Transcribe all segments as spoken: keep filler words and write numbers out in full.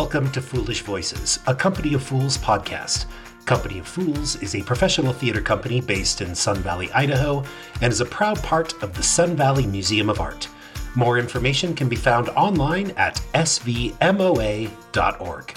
Welcome to Foolish Voices, a Company of Fools podcast. Company of Fools is a professional theater company based in Sun Valley, Idaho, and is a proud part of the Sun Valley Museum of Art. More information can be found online at s v m o a dot org.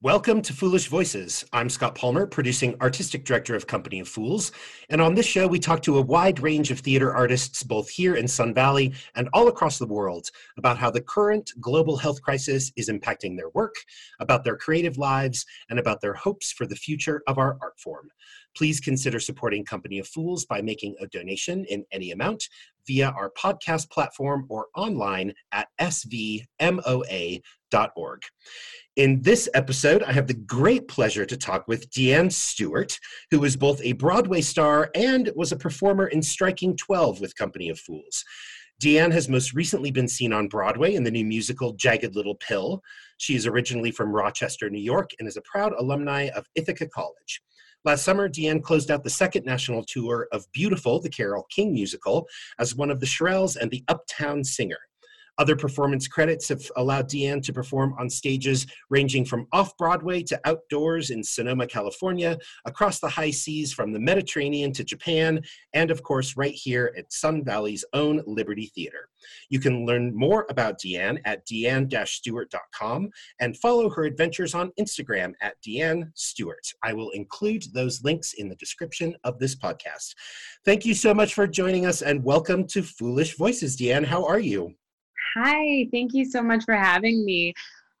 Welcome to Foolish Voices. I'm Scott Palmer, producing artistic director of Company of Fools. And on this show, we talk to a wide range of theater artists, both here in Sun Valley and all across the world, about how the current global health crisis is impacting their work, about their creative lives, and about their hopes for the future of our art form. Please consider supporting Company of Fools by making a donation in any amount via our podcast platform or online at s v m o a dot org. In this episode, I have the great pleasure to talk with DeAnne Stewart, who is both a Broadway star and was a performer in Striking Twelve with Company of Fools. DeAnne has most recently been seen on Broadway in the new musical Jagged Little Pill. She is originally from Rochester, New York, and is a proud alumni of Ithaca College. Last summer, DeAnne closed out the second national tour of Beautiful: The Carole King Musical as one of the Shirelles and the Uptown Singer. Other performance credits have allowed DeAnne to perform on stages ranging from off-Broadway to outdoors in Sonoma, California, across the high seas from the Mediterranean to Japan, and of course, right here at Sun Valley's own Liberty Theatre. You can learn more about DeAnne at deanne stewart dot com and follow her adventures on Instagram at DeAnne Stewart. I will include those links in the description of this podcast. Thank you so much for joining us and welcome to Foolish Voices, DeAnne. How are you? Hi, thank you so much for having me.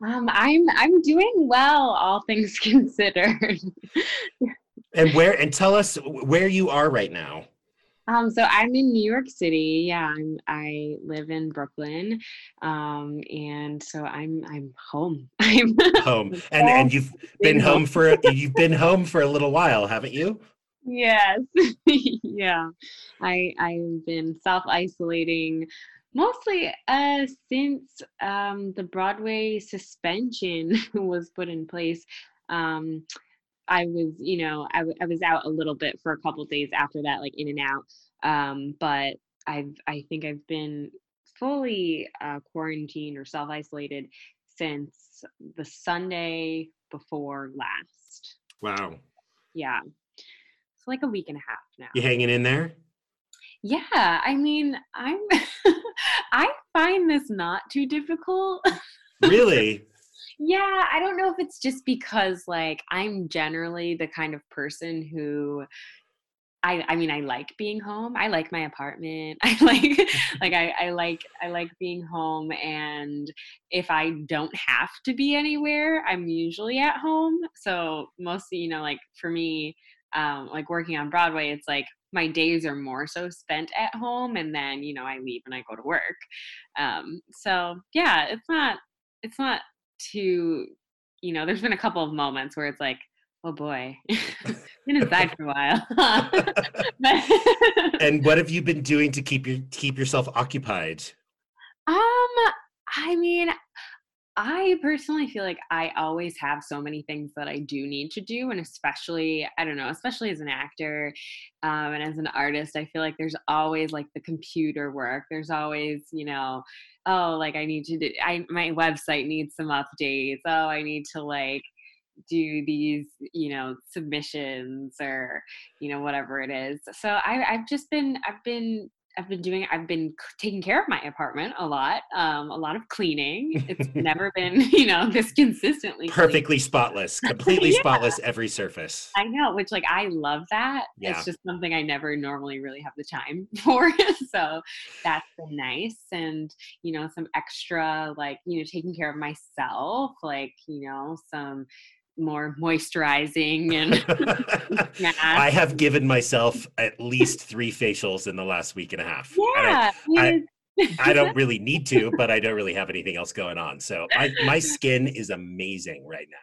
Um, I'm I'm doing well, all things considered. And where? And tell us where you are right now. Um, so I'm in New York City. Yeah, I'm, I live in Brooklyn, um, and so I'm I'm home. I'm home, and and you've been home for you've been home for a little while, haven't you? Yes. Yeah, I I've been self-isolating. Mostly uh, since um, the Broadway suspension was put in place, um, I was, you know, I, w- I was out a little bit for a couple of days after that, like in and out. Um, but I've, I think I've been fully uh, quarantined or self-isolated since the Sunday before last. Wow. Yeah. It's like a week and a half now. You hanging in there? Yeah, I mean, I'm. I find this not too difficult. Really? Yeah, I don't know if it's just because, like, I'm generally the kind of person who, I, I mean, I like being home. I like my apartment. I like, like, I, I like, I like being home. And if I don't have to be anywhere, I'm usually at home. So mostly, you know, like for me, um, like working on Broadway, it's like. My days are more so spent at home, and then, you know, I leave and I go to work. Um, so yeah, it's not, it's not too, you know, there's been a couple of moments where it's like, oh boy, I've been inside for a while. But and what have you been doing to keep your, keep yourself occupied? Um, I mean, I personally feel like I always have so many things that I do need to do. And especially, I don't know, especially as an actor um, and as an artist, I feel like there's always like the computer work. There's always, you know, oh, like I need to do, I, my website needs some updates. Oh, I need to like do these, you know, submissions or, you know, whatever it is. So I, I've just been, I've been I've been doing, I've been taking care of my apartment a lot, um, a lot of cleaning. It's never been, you know, this consistently. Perfectly clean. Spotless, completely yeah. Spotless every surface. I know, which like, I love that. Yeah. It's just something I never normally really have the time for. So that's been nice. And, you know, some extra, like, you know, taking care of myself, like, you know, some more moisturizing and yeah. I have given myself at least three facials in the last week and a half. Yeah, and I, I, I don't really need to, but I don't really have anything else going on. So I, my skin is amazing right now.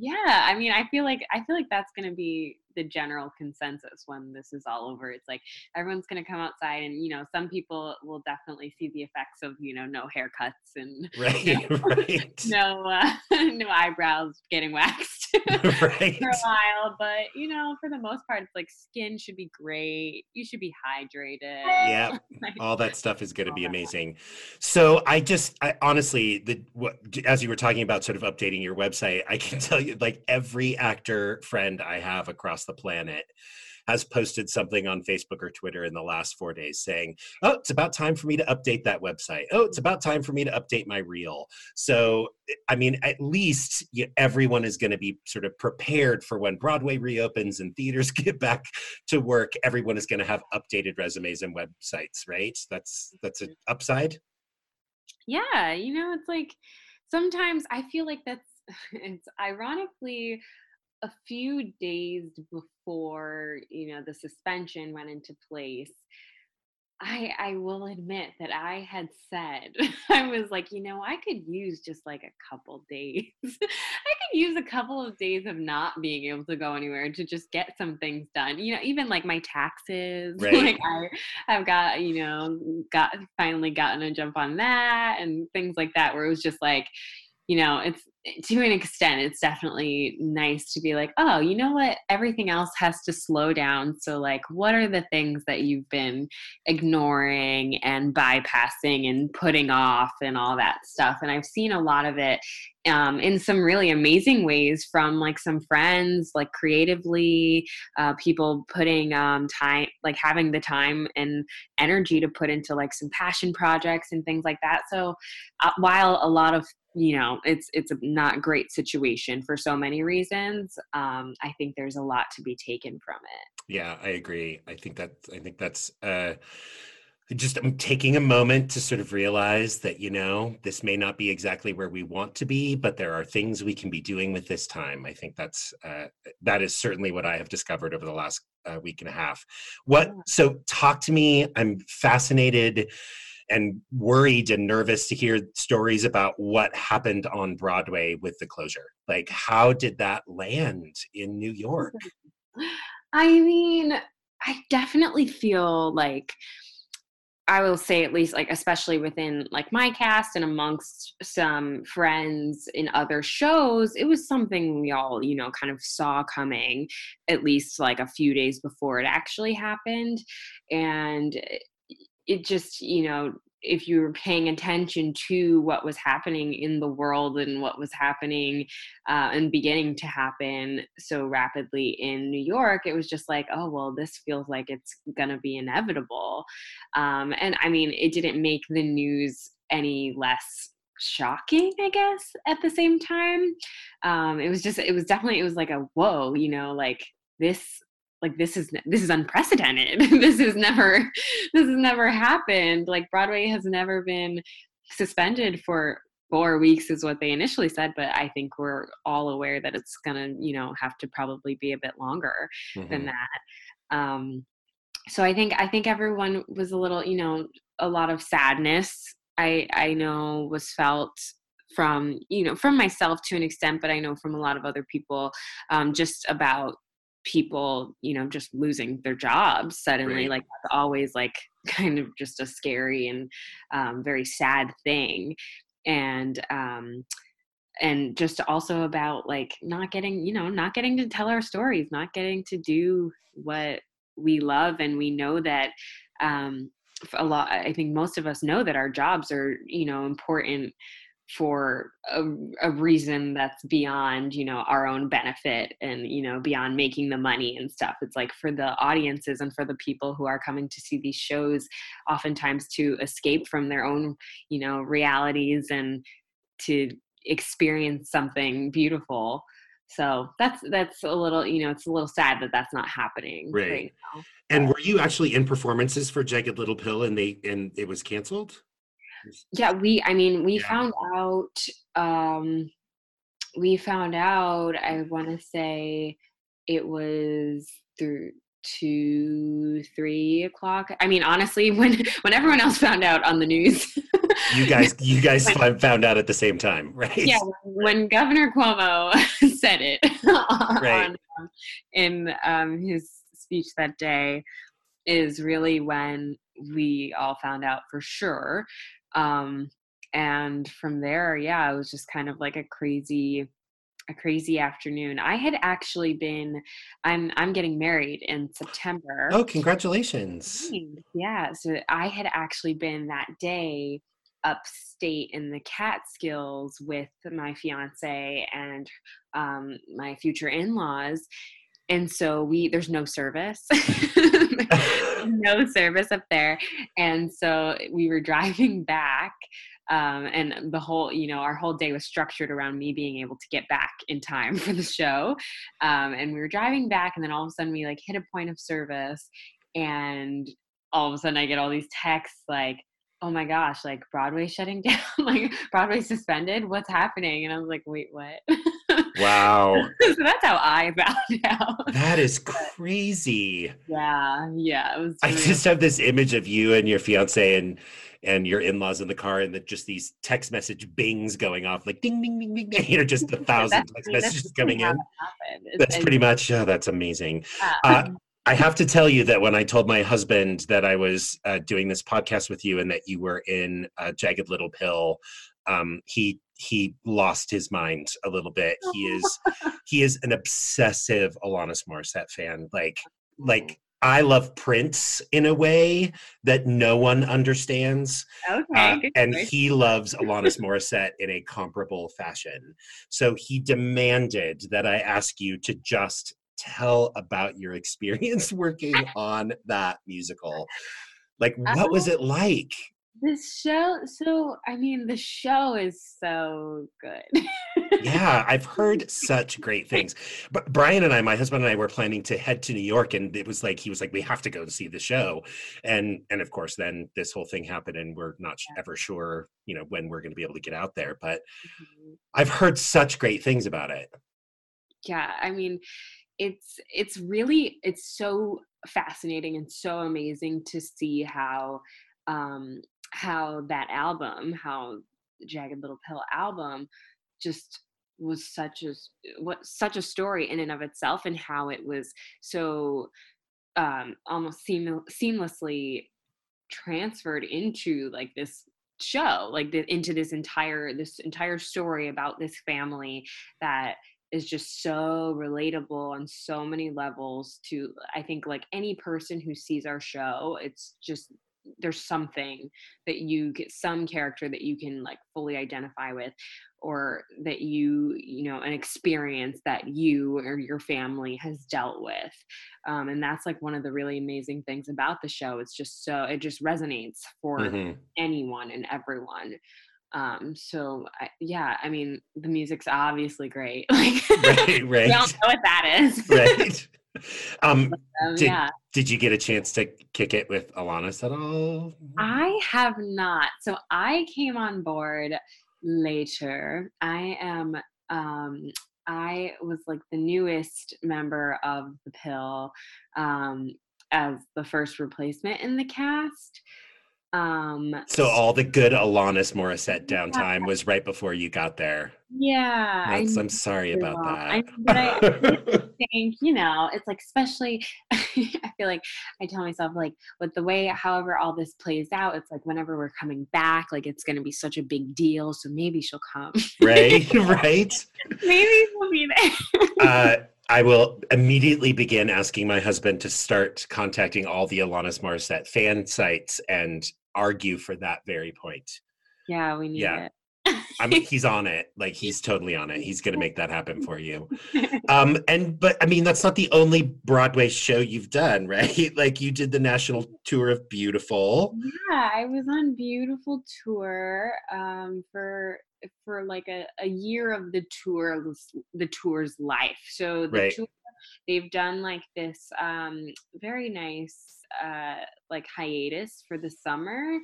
Yeah, I mean, I feel like I feel like that's going to be the general consensus when this is all over. It's like everyone's going to come outside, and you know, some people will definitely see the effects of you know no haircuts and right, you know, right. no uh, no eyebrows getting waxed. right. for a while. But, you know, for the most part, it's like skin should be great. You should be hydrated. Yeah. Like, all that stuff is going to be amazing. That. So I just, I, honestly, the what, as you were talking about sort of updating your website, I can tell you, like, every actor friend I have across the planet has posted something on Facebook or Twitter in the last four days saying, oh, it's about time for me to update that website. Oh, it's about time for me to update my reel. So, I mean, at least you, everyone is going to be sort of prepared for when Broadway reopens and theaters get back to work. Everyone is going to have updated resumes and websites, right? That's that's an upside. Yeah, you know, it's like, sometimes I feel like that's, it's ironically, a few days before, you know, the suspension went into place, I I will admit that I had said, I was like, you know, I could use just like a couple days. I could use a couple of days of not being able to go anywhere to just get some things done. You know, even like my taxes, right. like I, I've got, you know, got finally gotten a jump on that and things like that, where it was just like, you know, it's to an extent, it's definitely nice to be like, oh, you know what? Everything else has to slow down. So like, what are the things that you've been ignoring and bypassing and putting off and all that stuff? And I've seen a lot of it um, in some really amazing ways from like some friends, like creatively, uh, people putting um, time, like having the time and energy to put into like some passion projects and things like that. So uh, while a lot of you know, it's it's a not great situation for so many reasons. Um, I think there's a lot to be taken from it. Yeah, I agree. I think that I think that's uh, just I'm taking a moment to sort of realize that, you know, this may not be exactly where we want to be, but there are things we can be doing with this time. I think that's uh, that is certainly what I have discovered over the last uh, week and a half. What? Yeah. So talk to me. I'm fascinated and worried and nervous to hear stories about what happened on Broadway with the closure. Like, how did that land in New York? I mean, I definitely feel like, I will say at least, like, especially within like my cast and amongst some friends in other shows, it was something we all, you know, kind of saw coming, at least like a few days before it actually happened. And it just, you know, if you were paying attention to what was happening in the world and what was happening uh, and beginning to happen so rapidly in New York, it was just like, oh, well, this feels like it's going to be inevitable. Um, and I mean, it didn't make the news any less shocking, I guess, at the same time. Um, it was just, it was definitely, it was like a, whoa, you know, like this Like this is this is unprecedented. This is never this has never happened. Like Broadway has never been suspended for four weeks, is what they initially said. But I think we're all aware that it's gonna, you know, have to probably be a bit longer mm-hmm. than that. Um, so I think I think everyone was a little, you know, a lot of sadness I I know was felt from you know from myself to an extent, but I know from a lot of other people, um, just about people, you know, just losing their jobs suddenly, right. Like that's always like kind of just a scary and um, very sad thing. And, um, and just also about like not getting, you know, not getting to tell our stories, not getting to do what we love. And we know that um, a lot, I think most of us know that our jobs are, you know, important for a, a reason that's beyond, you know, our own benefit and, you know, beyond making the money and stuff. It's like for the audiences and for the people who are coming to see these shows, oftentimes to escape from their own, you know, realities and to experience something beautiful. So that's, that's a little, you know, it's a little sad that that's not happening right, right now. And were you actually in performances for Jagged Little Pill and they, and it was canceled? Yeah, we, I mean, we yeah. found out, um, we found out, I want to say it was through two, three o'clock. I mean, honestly, when, when everyone else found out on the news. You guys, you guys when, found out at the same time, right? Yeah, when Governor Cuomo said it on, right. on, in um, his speech that day is really when we all found out for sure. Um, and from there, yeah, it was just kind of like a crazy a crazy afternoon. I had actually been, I'm I'm getting married in September. Oh, congratulations. Yeah, so I had actually been that day upstate in the Catskills with my fiance and um, my future in-laws. And so we, there's no service, no service up there. And so we were driving back um, and the whole, you know, our whole day was structured around me being able to get back in time for the show. Um, and we were driving back and then all of a sudden we like hit a point of service and all of a sudden I get all these texts like, oh my gosh, like Broadway shutting down, like Broadway suspended, what's happening? And I was like, wait, what? Wow. So that's how I found out. That is crazy. Yeah. Yeah. It was I just have this image of you and your fiance and, and your in-laws in the car and the, just these text message bings going off like ding, ding, ding, ding, ding, you know, just the thousand text pretty, messages coming in. That's it's, pretty much, oh, that's amazing. Yeah. Uh, I have to tell you that when I told my husband that I was uh, doing this podcast with you and that you were in uh, Jagged Little Pill, um, he he lost his mind a little bit. He is he is an obsessive Alanis Morissette fan. Like like I love Prince in a way that no one understands. Okay, uh, and he loves Alanis Morissette in a comparable fashion. So he demanded that I ask you to just tell about your experience working on that musical. Like, what um, was it like? This show, so, I mean, the show is so good. Yeah, I've heard such great things. But Brian and I, my husband and I, were planning to head to New York, and it was like, he was like, we have to go and see the show. And, and of course, then this whole thing happened, and we're not yeah. ever sure, you know, when we're going to be able to get out there. But mm-hmm. I've heard such great things about it. Yeah, I mean, It's it's really, it's so fascinating and so amazing to see how um, how that album, how the Jagged Little Pill album just was such a, what, such a story in and of itself and how it was so um, almost seam- seamlessly transferred into like this show, like the, into this entire this entire story about this family that is just so relatable on so many levels to, I think, like any person who sees our show, it's just, there's something that you get, some character that you can like fully identify with, or that you, you know, an experience that you or your family has dealt with. Um, and that's like one of the really amazing things about the show. It's just so, it just resonates for mm-hmm. anyone and everyone. Um, so I, yeah, I mean, the music's obviously great. Like, right, right. We all know what that is. Right. Um, um did, yeah. did you get a chance to kick it with Alanis at all? I have not. So I came on board later. I am, um, I was like the newest member of the Pill, um, as the first replacement in the cast. Um, so all the good Alanis Morissette downtime yeah. was right before you got there. Yeah. That's, I'm sorry about well. that. I, but I, I think, you know, it's like, especially, I feel like I tell myself, like, with the way, however all this plays out, it's like whenever we're coming back, like it's going to be such a big deal. So maybe she'll come. Right, right. Maybe she'll be there. uh, I will immediately begin asking my husband to start contacting all the Alanis Morissette fan sites and argue for that very point. Yeah, we need yeah. it. I mean, he's on it. Like, he's totally on it. He's going to make that happen for you. Um, and, but I mean, that's not the only Broadway show you've done, right? Like, you did the national tour of Beautiful. Yeah, I was on Beautiful tour um, for, for like a, a year of the tour, the tour's life. So the right. tour, they've done like this um, very nice, uh, like hiatus for the summer.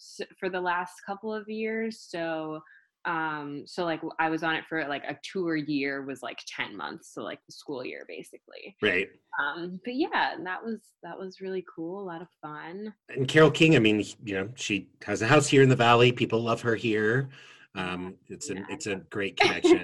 So for the last couple of years, so um so like I was on it for like a tour year was like ten months, so like the school year basically, right? Um but yeah, that was that was really cool, a lot of fun. And Carole King, I mean, you know, she has a house here in the Valley, people love her here. Um, it's yeah. a it's a great connection.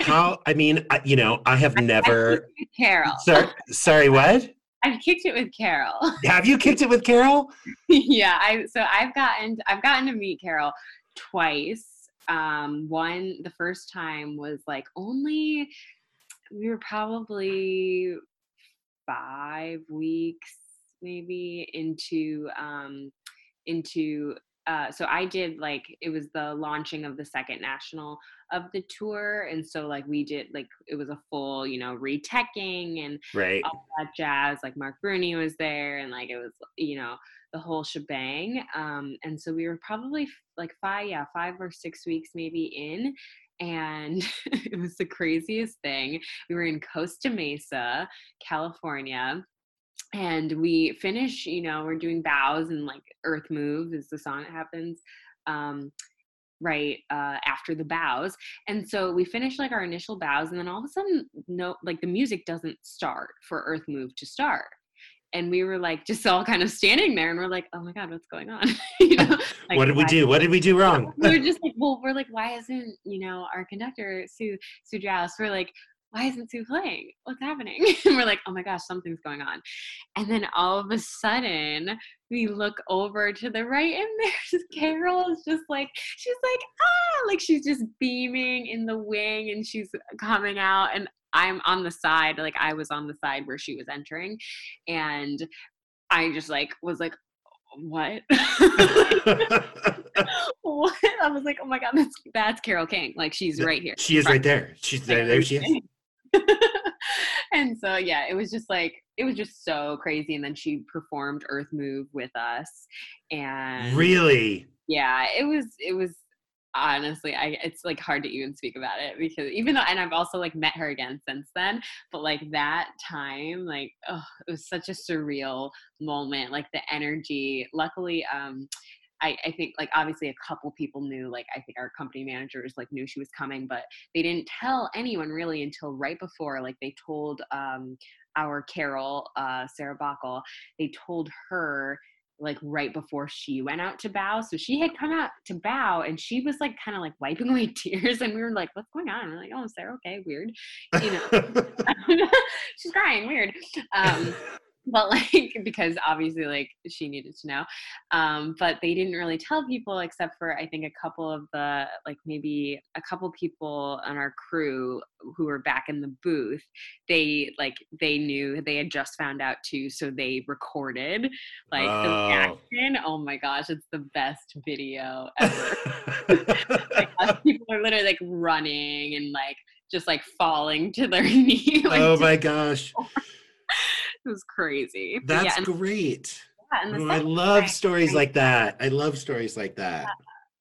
How I mean I, you know I have never Carole sorry, sorry what I've kicked it with Carole. Have you kicked it with Carole? yeah, I so I've gotten I've gotten to meet Carole twice. Um, one, the first time was like only, we were probably five weeks maybe into, um, into, uh, so I did like, it was the launching of the second national of the tour. And so like we did, like, it was a full, you know, reteching and right. all that jazz, like Mark Rooney was there and like, it was, you know, the whole shebang. Um, and so we were probably like five, yeah, five or six weeks maybe in. And it was the craziest thing. We were in Costa Mesa, California. And we finish, you know, we're doing bows and like Earth Move is the song that happens um, right uh, after the bows. And so we finish like our initial bows and then all of a sudden, no, like the music doesn't start for Earth Move to start. And we were like, just all kind of standing there and we're like, oh my God, what's going on? You know, like, what did we do? What did we do wrong? We were just like, well, we're like, why isn't, you know, our conductor, Sue, Sue Drowes, we're like, why isn't Sue playing? What's happening? And we're like, oh my gosh, something's going on. And then all of a sudden we look over to the right and there's Carol is just like, she's like, ah, like she's just beaming in the wing and she's coming out. And I'm on the side, like I was on the side where she was entering. And I just like, was like, what? What? I was like, oh my God, that's, that's Carole King. Like she's right here. She is right there. She's there. There she is. And so, yeah, it was just like, it was just so crazy. And then she performed Earth Move with us. And really? Yeah, it was, it was, honestly, I it's like hard to even speak about it because even though, and I've also like met her again since then, but like that time, like, oh, it was such a surreal moment, like the energy. Luckily, um, I, I think like obviously a couple people knew, like I think our company managers like knew she was coming, but they didn't tell anyone really until right before, like they told um, our Carol, uh, Sarah Bockel, they told her like right before she went out to bow. So she had come out to bow and she was like kind of like wiping away tears and we were like, what's going on? And we're like, oh, Sarah, okay, weird. You know, she's crying, weird. Um, but like, because obviously like she needed to know. Um, but they didn't really tell people except for I think a couple of the, like maybe a couple people on our crew who were back in the booth, they like, they knew, they had just found out too. So they recorded like oh. the action. Oh my gosh, it's the best video ever. Like us, people are literally like running and like, just like falling to their knee. Like, oh my gosh. It was crazy. That's yeah, and, great. Yeah, and the oh, I love time, stories I, like that. I love stories like that.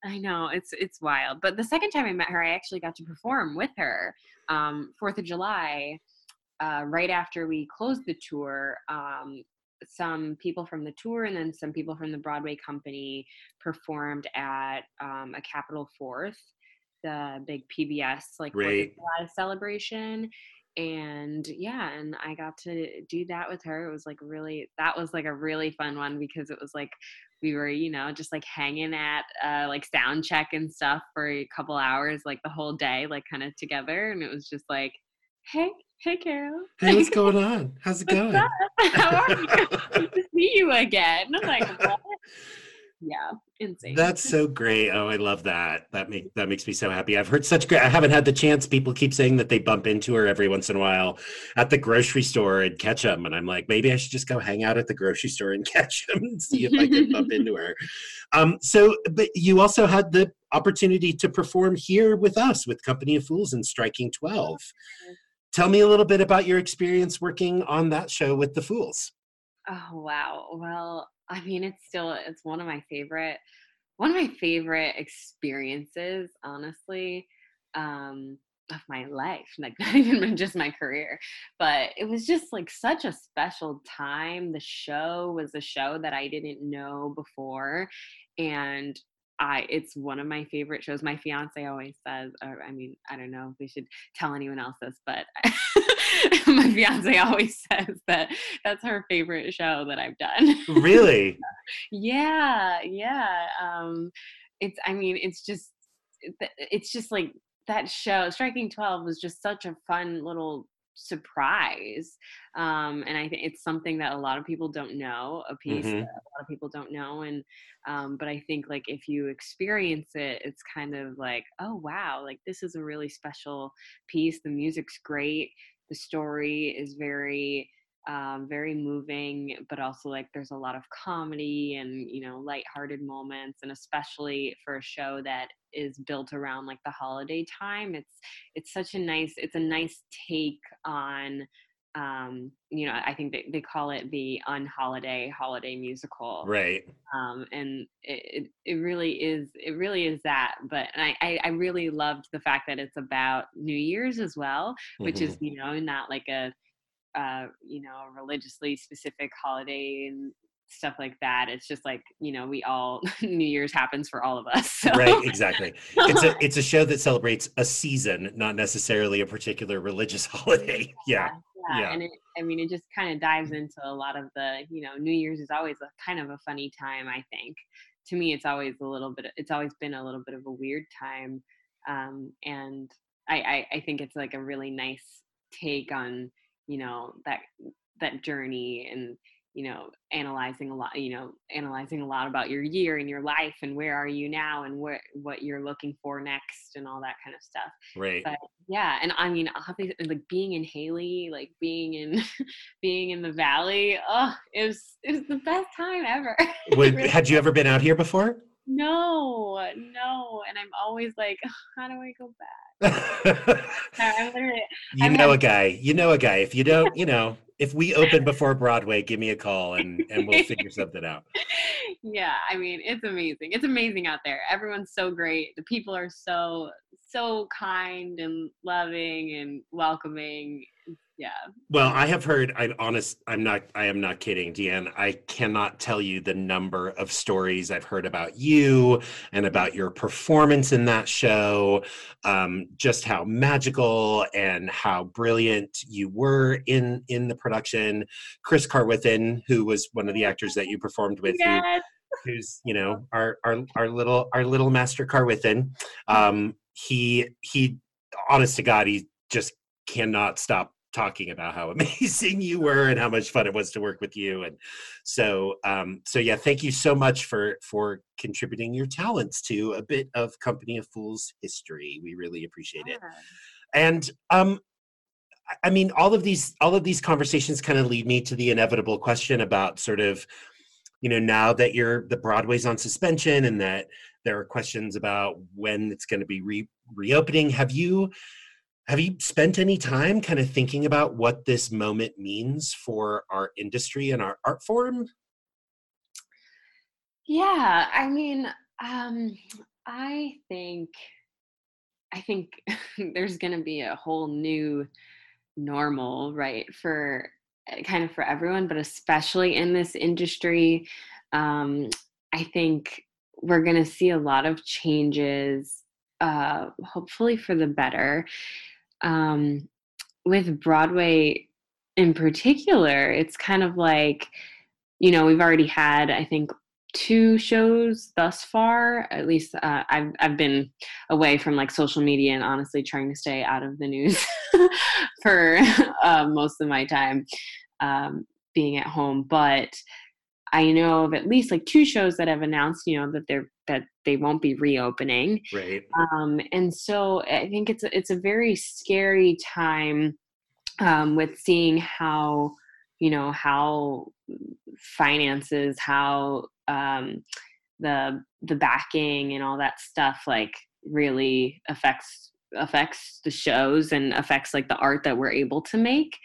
Yeah, I know. It's it's wild. But the second time I met her, I actually got to perform with her um, fourth of July, uh, right after we closed the tour. Um, some people from the tour and then some people from the Broadway company performed at um, a Capitol Fourth, the big P B S, like, right. Fourth of July celebration. And yeah, and I got to do that with her. It was like really, that was like a really fun one because it was like, we were, you know, just like hanging at uh, like sound check and stuff for a couple hours, like the whole day, like kind of together. And it was just like, hey, hey, Carol. Hey, what's going on? How's it going? How are you? Good to see you again. I'm like, what? Yeah, insane. That's so great. Oh, I love that. That make that makes me so happy. I've heard such great. I haven't had the chance. People keep saying that they bump into her every once in a while at the grocery store and catch them. And I'm like, maybe I should just go hang out at the grocery store and catch them and see if I can bump into her. Um, so, but you also had the opportunity to perform here with us with Company of Fools and Striking Twelve. Tell me a little bit about your experience working on that show with the Fools. Oh wow. Well. I mean, it's still, it's one of my favorite, one of my favorite experiences, honestly, um, of my life, like not even just my career, but it was just like such a special time. The show was a show that I didn't know before. And I, it's one of my favorite shows. My fiance always says, or I mean, I don't know if we should tell anyone else this, but my fiance always says that that's her favorite show that I've done. Really? Yeah. Yeah. Um, it's, I mean, it's just, it's just like that show, Striking twelve was just such a fun little surprise. Um, and I think it's something that a lot of people don't know, a piece mm-hmm. that a lot of people don't know. And, um, but I think like, if you experience it, it's kind of like, oh, wow, like this is a really special piece. The music's great. The story is very, um, very moving, but also like there's a lot of comedy and, you know, lighthearted moments. And especially for a show that is built around like the holiday time, it's, it's such a nice, it's a nice take on, um, you know, I think they, they call it the unholiday holiday musical. Right. Um, and it, it, it really is, it really is that, but and I, I really loved the fact that it's about New Year's as well, which mm-hmm. is, you know, not like a, uh, you know, religiously specific holiday and stuff like that. It's just like, you know, we all, New Year's happens for all of us. So. Right, exactly. It's a, it's a show that celebrates a season, not necessarily a particular religious holiday. Yeah. Yeah. yeah. And it, I mean, it just kind of dives into a lot of the, you know, New Year's is always a kind of a funny time, I think. To me, it's always a little bit, it's always been a little bit of a weird time. Um, and I, I, I think it's like a really nice take on, you know, that, that journey and, you know, analyzing a lot, you know, analyzing a lot about your year and your life and where are you now and what, what you're looking for next and all that kind of stuff. Right. But yeah. And I mean, obviously, like being in Haley, like being in, being in the Valley, oh, it was, it was the best time ever. Would, really had you ever been out here before? No, no. And I'm always like, oh, how do I go back? I'm literally, you I'm know having- a guy, you know, a guy, if you don't, you know, if we open before Broadway, give me a call and, and we'll figure something out. Yeah, I mean, it's amazing. It's amazing out there. Everyone's so great. The people are so, so kind and loving and welcoming. Yeah. Well, I have heard, I'm honest, I'm not, I am not kidding, DeAnne. I cannot tell you the number of stories I've heard about you and about your performance in that show, um, just how magical and how brilliant you were in, in the production. Chris Carwithin, who was one of the actors that you performed with, yes. who, who's, you know, our, our, our little, our little master Carwithin. Um, he, he, honest to God, he just cannot stop talking about how amazing you were and how much fun it was to work with you. And so, um, so yeah, thank you so much for, for contributing your talents to a bit of Company of Fools history. We really appreciate yeah. it. And, um, I mean, all of these, all of these conversations kind of lead me to the inevitable question about sort of, you know, now that you're, the Broadway's on suspension and that there are questions about when it's going to be re- reopening. Have you, Have you spent any time kind of thinking about what this moment means for our industry and our art form? Yeah, I mean, um, I think, I think there's going to be a whole new normal, right, for kind of for everyone, but especially in this industry. Um, I think we're going to see a lot of changes, uh, hopefully for the better. Um, with Broadway in particular, it's kind of like, you know, we've already had, I think, two shows thus far, at least, uh, I've, I've been away from like social media and honestly trying to stay out of the news for, uh, most of my time, um, being at home, but I know of at least like two shows that have announced, you know, that they're, that they won't be reopening. Right. Um, and so I think it's a, it's a very scary time um, with seeing how, you know, how finances, how um, the the backing and all that stuff like really affects affects the shows and affects like the art that we're able to make.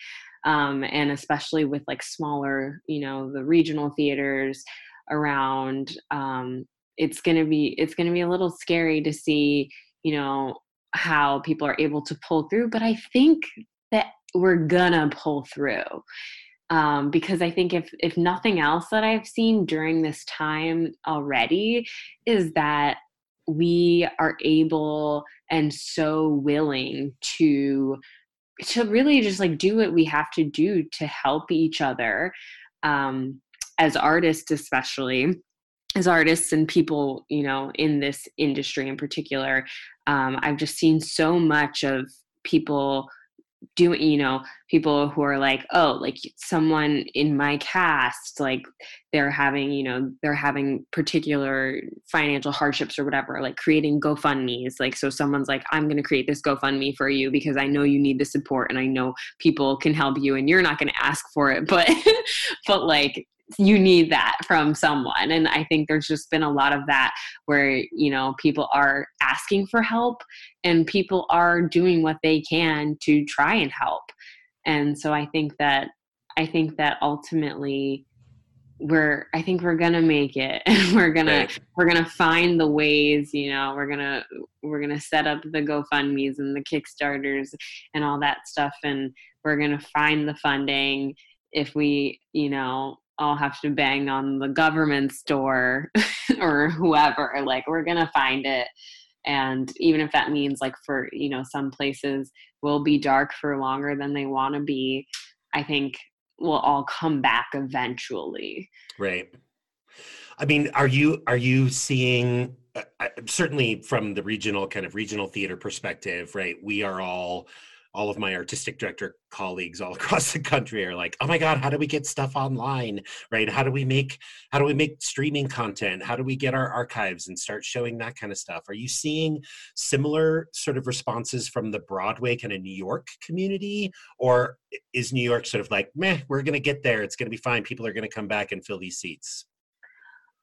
Um, and especially with like smaller, you know, the regional theaters around, um, it's going to be, it's going to be a little scary to see, you know, how people are able to pull through, but I think that we're gonna pull through. Um, because I think if, if nothing else that I've seen during this time already is that we are able and so willing to, to really just like do what we have to do to help each other, um, as artists, especially as artists and people, you know, in this industry in particular. um, I've just seen so much of people do, you know, people who are like, oh, like someone in my cast, like they're having, you know, they're having particular financial hardships or whatever, like creating GoFundMes. Like, so someone's like, I'm going to create this GoFundMe for you because I know you need the support and I know people can help you and you're not going to ask for it, but, but like, you need that from someone. And I think there's just been a lot of that where, you know, people are asking for help and people are doing what they can to try and help. And so I think that, I think that ultimately we're, I think we're going to make it and we're going to, we're going to find the ways, you know, we're going to, we're going to set up the GoFundMes and the Kickstarters and all that stuff. And we're going to find the funding if we, you know, I'll have to bang on the government's door or whoever, like we're going to find it. And even if that means like for, you know, some places will be dark for longer than they want to be, I think we'll all come back eventually. Right. I mean, are you, are you seeing, uh, certainly from the regional kind of regional theater perspective, right? We are all, all of my artistic director colleagues all across the country are like, oh my God, how do we get stuff online, right? How do we make, how do we make streaming content? How do we get our archives and start showing that kind of stuff? Are you seeing similar sort of responses from the Broadway kind of New York community? Or is New York sort of like, meh, we're going to get there. It's going to be fine. People are going to come back and fill these seats.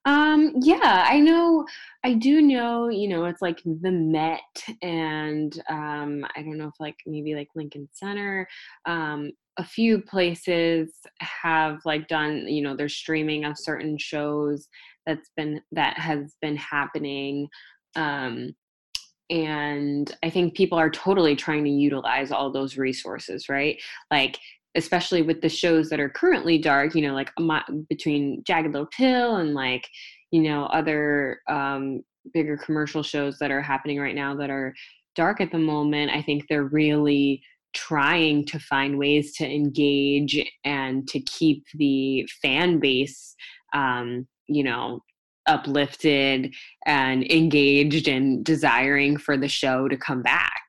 Um, yeah, I know, I do know, you know, it's like the Met and, um, I don't know if like, maybe like Lincoln Center, um, a few places have like done, you know, their streaming of certain shows that's been, that has been happening. Um, and I think people are totally trying to utilize all those resources, right? Like, especially with the shows that are currently dark, you know, like my, between Jagged Little Pill and like, you know, other um, bigger commercial shows that are happening right now that are dark at the moment. I think they're really trying to find ways to engage and to keep the fan base, um, you know, uplifted and engaged and desiring for the show to come back.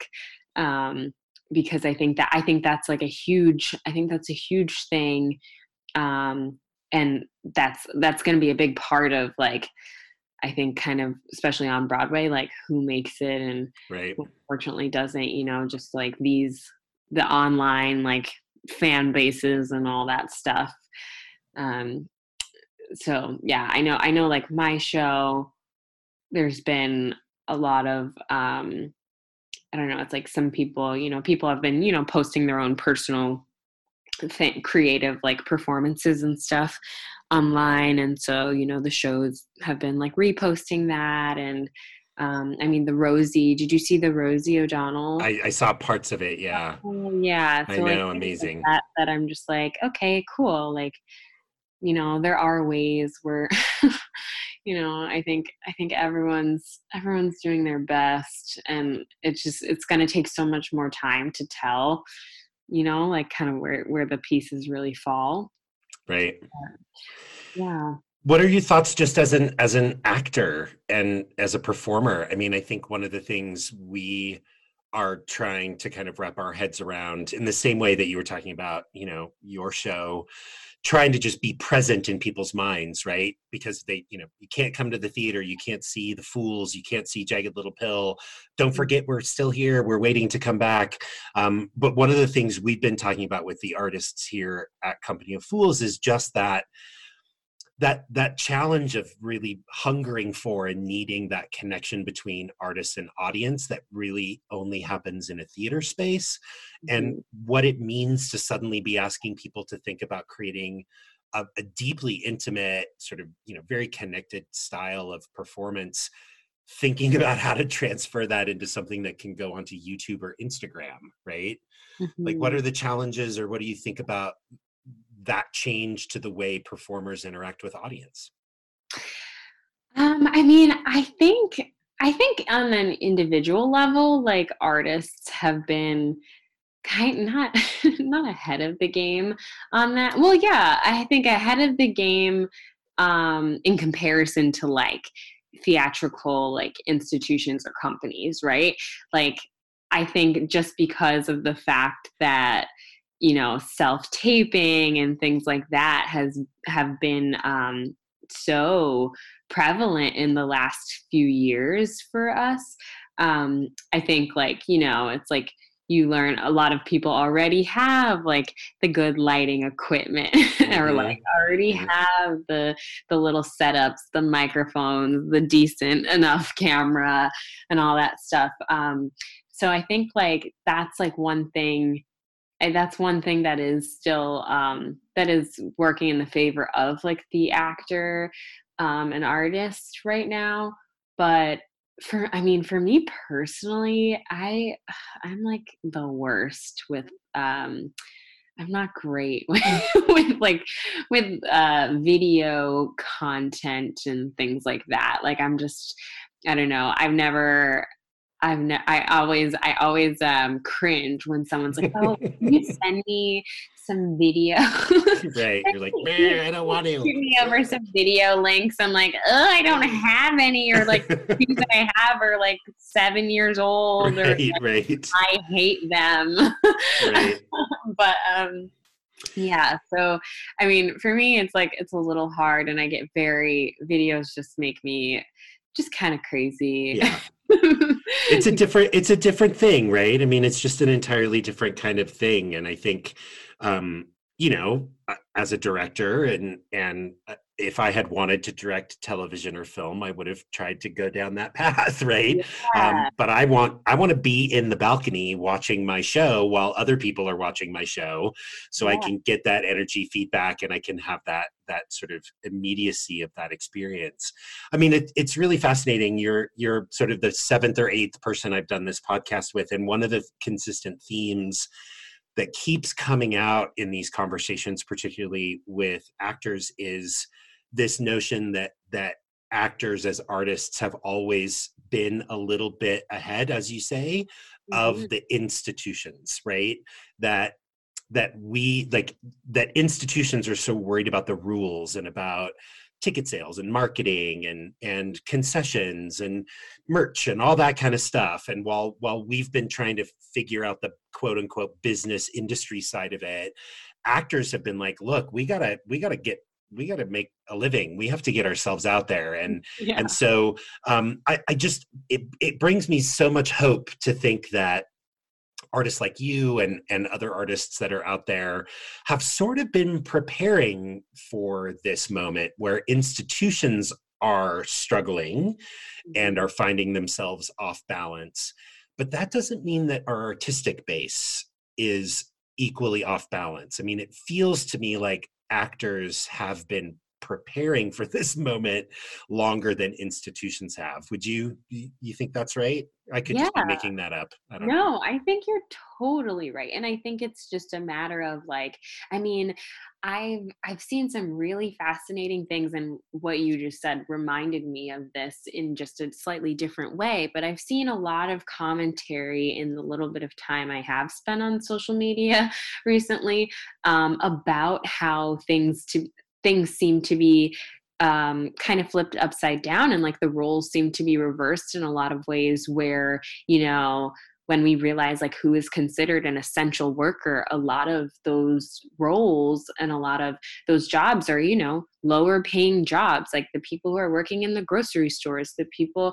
Um, because I think that, I think that's like a huge, I think that's a huge thing. Um, and that's, that's going to be a big part of like, I think kind of, especially on Broadway, like who makes it and right. Who unfortunately doesn't, you know, just like these, the online, like fan bases and all that stuff. Um, so yeah, I know, I know like my show, there's been a lot of, um, I don't know, it's like some people, you know, people have been, you know, posting their own personal thing, creative like performances and stuff online. And so, you know, the shows have been like reposting that. And um, I mean, the Rosie, did you see the Rosie O'Donnell? I, I saw parts of it. Yeah. Oh, yeah. So, I know. Like, amazing. Like that, that I'm just like, okay, cool. Like, you know, there are ways where, you know, I think, I think everyone's, everyone's doing their best and it's just, it's going to take so much more time to tell, you know, like kind of where, where the pieces really fall. Right. Yeah. What are your thoughts just as an, as an actor and as a performer? I mean, I think one of the things we are trying to kind of wrap our heads around in the same way that you were talking about, you know, your show, trying to just be present in people's minds, right? Because they, you know, you can't come to the theater, you can't see The Fools, you can't see Jagged Little Pill. Don't forget, we're still here, we're waiting to come back. Um, but one of the things we've been talking about with the artists here at Company of Fools is just that, that, that challenge of really hungering for and needing that connection between artists and audience that really only happens in a theater space. And what it means to suddenly be asking people to think about creating a, a deeply intimate, sort of, you know, very connected style of performance, thinking about how to transfer that into something that can go onto YouTube or Instagram, right? Mm-hmm. Like, what are the challenges or what do you think about that change to the way performers interact with audience? Um, I mean, I think, I think on an individual level, like artists have been kind not not ahead of the game on that. Well, yeah, I think ahead of the game um, in comparison to like theatrical like institutions or companies, right? Like I think just because of the fact that, you know, self-taping and things like that has have been um, so prevalent in the last few years for us. Um, I think, like, you know, it's like you learn a lot of people already have like the good lighting equipment mm-hmm. or like already mm-hmm. have the the little setups, the microphones, the decent enough camera and all that stuff. Um, so I think like that's like one thing, that's one thing that is still um, that is working in the favor of like the actor um, and artist right now. But For I mean, for me personally, I I'm like the worst with um, I'm not great with, with like with uh, video content and things like that. Like I'm just I don't know. I've never I've ne- I always I always um, cringe when someone's like, "Oh, can you send me some video?" Right? You're like, "Man, I don't want to." Shoot me over some video links. I'm like, "Oh, I don't have any," or like, "Things that I have are like seven years old," right, or like, right. "I hate them." Right. But um, yeah. So I mean, for me, it's like it's a little hard, and I get very videos just make me just kind of crazy. Yeah. It's a different, it's a different thing, right? I mean, it's just an entirely different kind of thing. And I think, um, you know, as a director and, and if I had wanted to direct television or film, I would have tried to go down that path. Right. Yeah. Um, but I want, I want to be in the balcony watching my show while other people are watching my show. So yeah. I can get that energy feedback and I can have that, that sort of immediacy of that experience. I mean, it, it's really fascinating. You're, you're sort of the seventh or eighth person I've done this podcast with. And one of the consistent themes that keeps coming out in these conversations, particularly with actors, is this notion that that actors as artists have always been a little bit ahead, as you say, mm-hmm. of the institutions, right? That that we like that institutions are so worried about the rules and about ticket sales and marketing and and concessions and merch and all that kind of stuff. And while while we've been trying to figure out the quote unquote business industry side of it, actors have been like, look, we gotta we gotta get we gotta make a living. We have to get ourselves out there. And yeah. and so um, I, I just it it brings me so much hope to think that artists like you and, and other artists that are out there have sort of been preparing for this moment where institutions are struggling and are finding themselves off balance. But that doesn't mean that our artistic base is equally off balance. I mean, it feels to me like actors have been preparing for this moment longer than institutions have. Would you, you think that's right? I could yeah. just be making that up. I don't no, know. I think you're totally right. And I think it's just a matter of like, I mean, I've, I've seen some really fascinating things, and what you just said reminded me of this in just a slightly different way, but I've seen a lot of commentary in the little bit of time I have spent on social media recently um, about how things to, things seem to be um, kind of flipped upside down, and like the roles seem to be reversed in a lot of ways where, you know, when we realize like who is considered an essential worker, a lot of those roles and a lot of those jobs are, you know, lower paying jobs, like the people who are working in the grocery stores, the people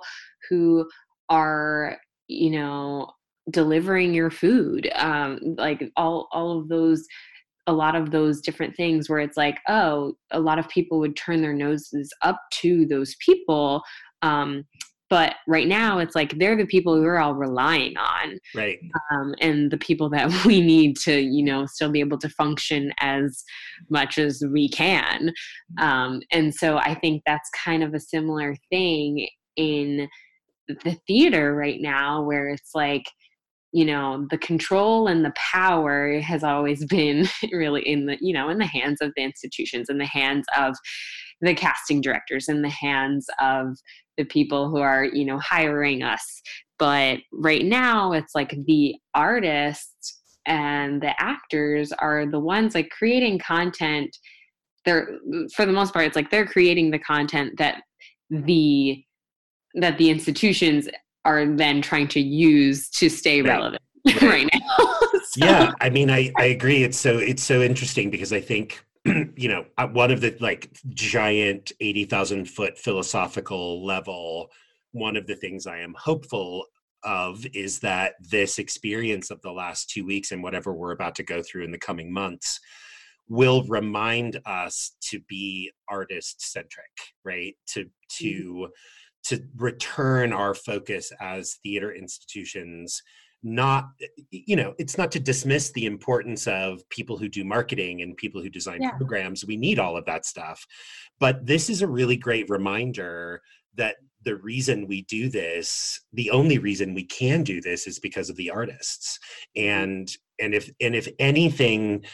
who are, you know, delivering your food, um, like all, all of those a lot of those different things where it's like, oh, a lot of people would turn their noses up to those people. Um, but right now it's like, they're the people we're all relying on. Right. Um, and the people that we need to, you know, still be able to function as much as we can. Um, and so I think that's kind of a similar thing in the theater right now, where it's like, you know, the control and the power has always been really in the, you know, in the hands of the institutions, in the hands of the casting directors, in the hands of the people who are, you know, hiring us. But right now it's like the artists and the actors are the ones like creating content. They're, for the most part, it's like they're creating the content that the, that the institutions are then trying to use to stay right. relevant right, right now. So. Yeah, I mean, I, I agree. It's so it's so interesting because I think, you know, one of the like giant eighty thousand foot philosophical level, one of the things I am hopeful of is that this experience of the last two weeks and whatever we're about to go through in the coming months will remind us to be artist-centric, right? To to mm-hmm. to return our focus as theater institutions. Not, you know, it's not to dismiss the importance of people who do marketing and people who design yeah. programs. We need all of that stuff. But this is a really great reminder that the reason we do this, the only reason we can do this, is because of the artists. And and if and if anything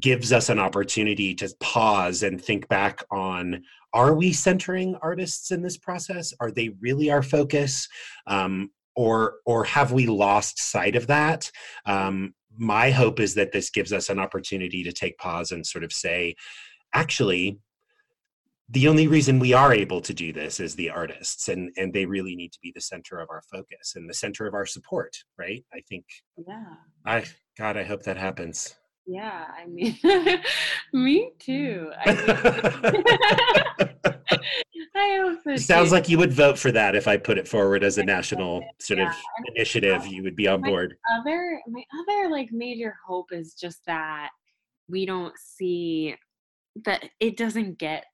gives us an opportunity to pause and think back on, are we centering artists in this process? Are they really our focus? Um, or or have we lost sight of that? Um, my hope is that this gives us an opportunity to take pause and sort of say, actually, the only reason we are able to do this is the artists, and, and they really need to be the center of our focus and the center of our support, right? I think, yeah. I God, I hope that happens. Yeah, I mean, me too. I mean, I also sounds do. Like you would vote for that if I put it forward as a national sort yeah. of initiative. You would be on my board. Other, my other like major hope is just that we don't see that it doesn't get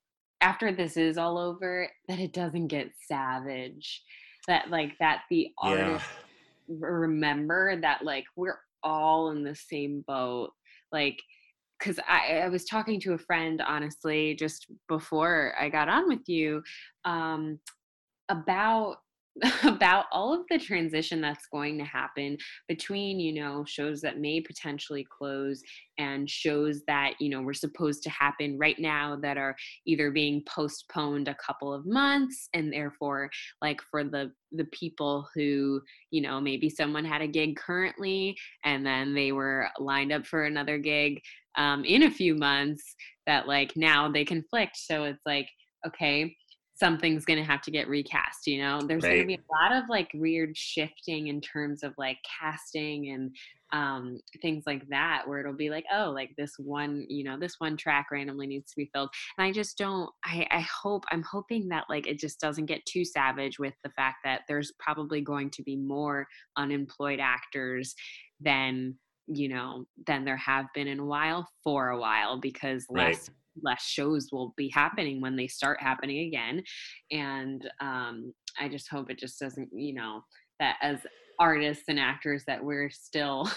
after this is all over, that it doesn't get savage. That like that the artists yeah. remember that like we're all in the same boat. Like, because I, I was talking to a friend, honestly, just before I got on with you, um, about about all of the transition that's going to happen between, you know, shows that may potentially close and shows that, you know, were supposed to happen right now that are either being postponed a couple of months, and therefore, like, for the the people who, you know, maybe someone had a gig currently and then they were lined up for another gig um, in a few months, that like now they conflict. So it's like, okay, something's going to have to get recast, you know? There's right. going to be a lot of like weird shifting in terms of like casting and um, things like that, where it'll be like, oh, like this one, you know, this one track randomly needs to be filled. And I just don't, I, I hope, I'm hoping that like it just doesn't get too savage with the fact that there's probably going to be more unemployed actors than, you know, than there have been in a while for a while, because right. less less shows will be happening when they start happening again. And um, I just hope it just doesn't, you know, that as artists and actors that we're still,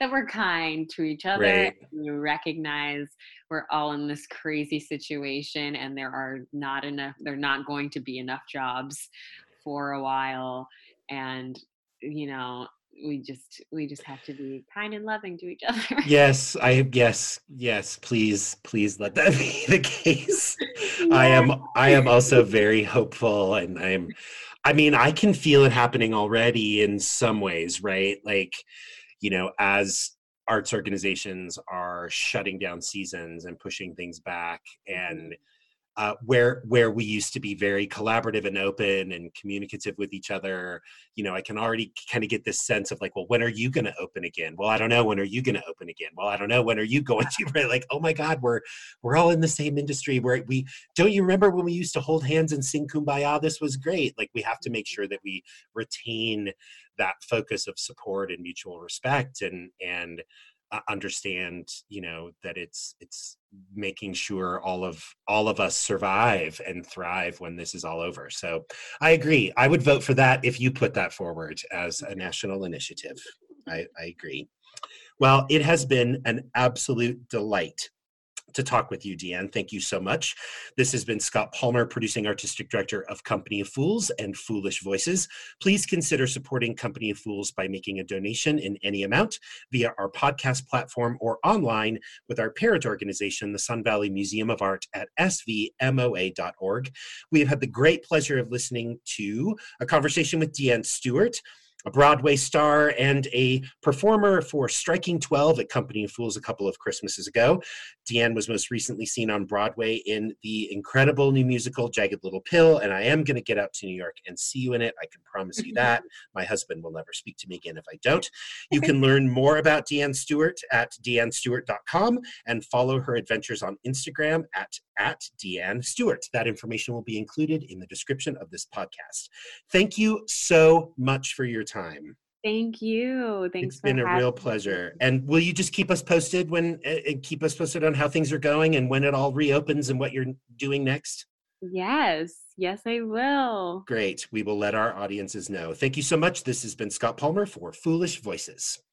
that we're kind to each other. Right. We recognize we're all in this crazy situation and there are not enough, there are not going to be enough jobs for a while. And, you know, we just we just have to be kind and loving to each other. Yes, I yes, yes, please, please let that be the case. Yeah. I am I am also very hopeful, and I am I mean, I can feel it happening already in some ways, right? Like, you know, as arts organizations are shutting down seasons and pushing things back, and Uh, where where we used to be very collaborative and open and communicative with each other, you know, I can already kind of get this sense of like, well, when are you going to open again? Well, I don't know. When are you going to open again? Well, I don't know. When are you going to? Right? Like, oh my God, we're we're all in the same industry. Where we don't you remember when we used to hold hands and sing Kumbaya? This was great. Like, we have to make sure that we retain that focus of support and mutual respect, and and. understand, you know, that it's it's making sure all of all of us survive and thrive when this is all over. So I agree. I would vote for that if you put that forward as a national initiative. I, I agree. Well, it has been an absolute delight to talk with you, DeAnne. Thank you so much. This has been Scott Palmer, producing artistic director of Company of Fools and Foolish Voices. Please consider supporting Company of Fools by making a donation in any amount via our podcast platform or online with our parent organization, the Sun Valley Museum of Art, at S V M O A dot org. We have had the great pleasure of listening to a conversation with DeAnne Stewart, a Broadway star and a performer for Striking Twelve at Company of Fools a couple of Christmases ago. DeAnne was most recently seen on Broadway in the incredible new musical Jagged Little Pill, and I am going to get out to New York and see you in it. I can promise you that. My husband will never speak to me again if I don't. You can learn more about DeAnne Stewart at deanne stewart dot com and follow her adventures on Instagram at, at DeAnne Stewart. That information will be included in the description of this podcast. Thank you so much for your time. Thank you. Thanks. It's been a real pleasure. And will you just keep us posted when uh, keep us posted on how things are going and when it all reopens and what you're doing next? Yes. Yes, I will. Great. We will let our audiences know. Thank you so much. This has been Scott Palmer for Foolish Voices.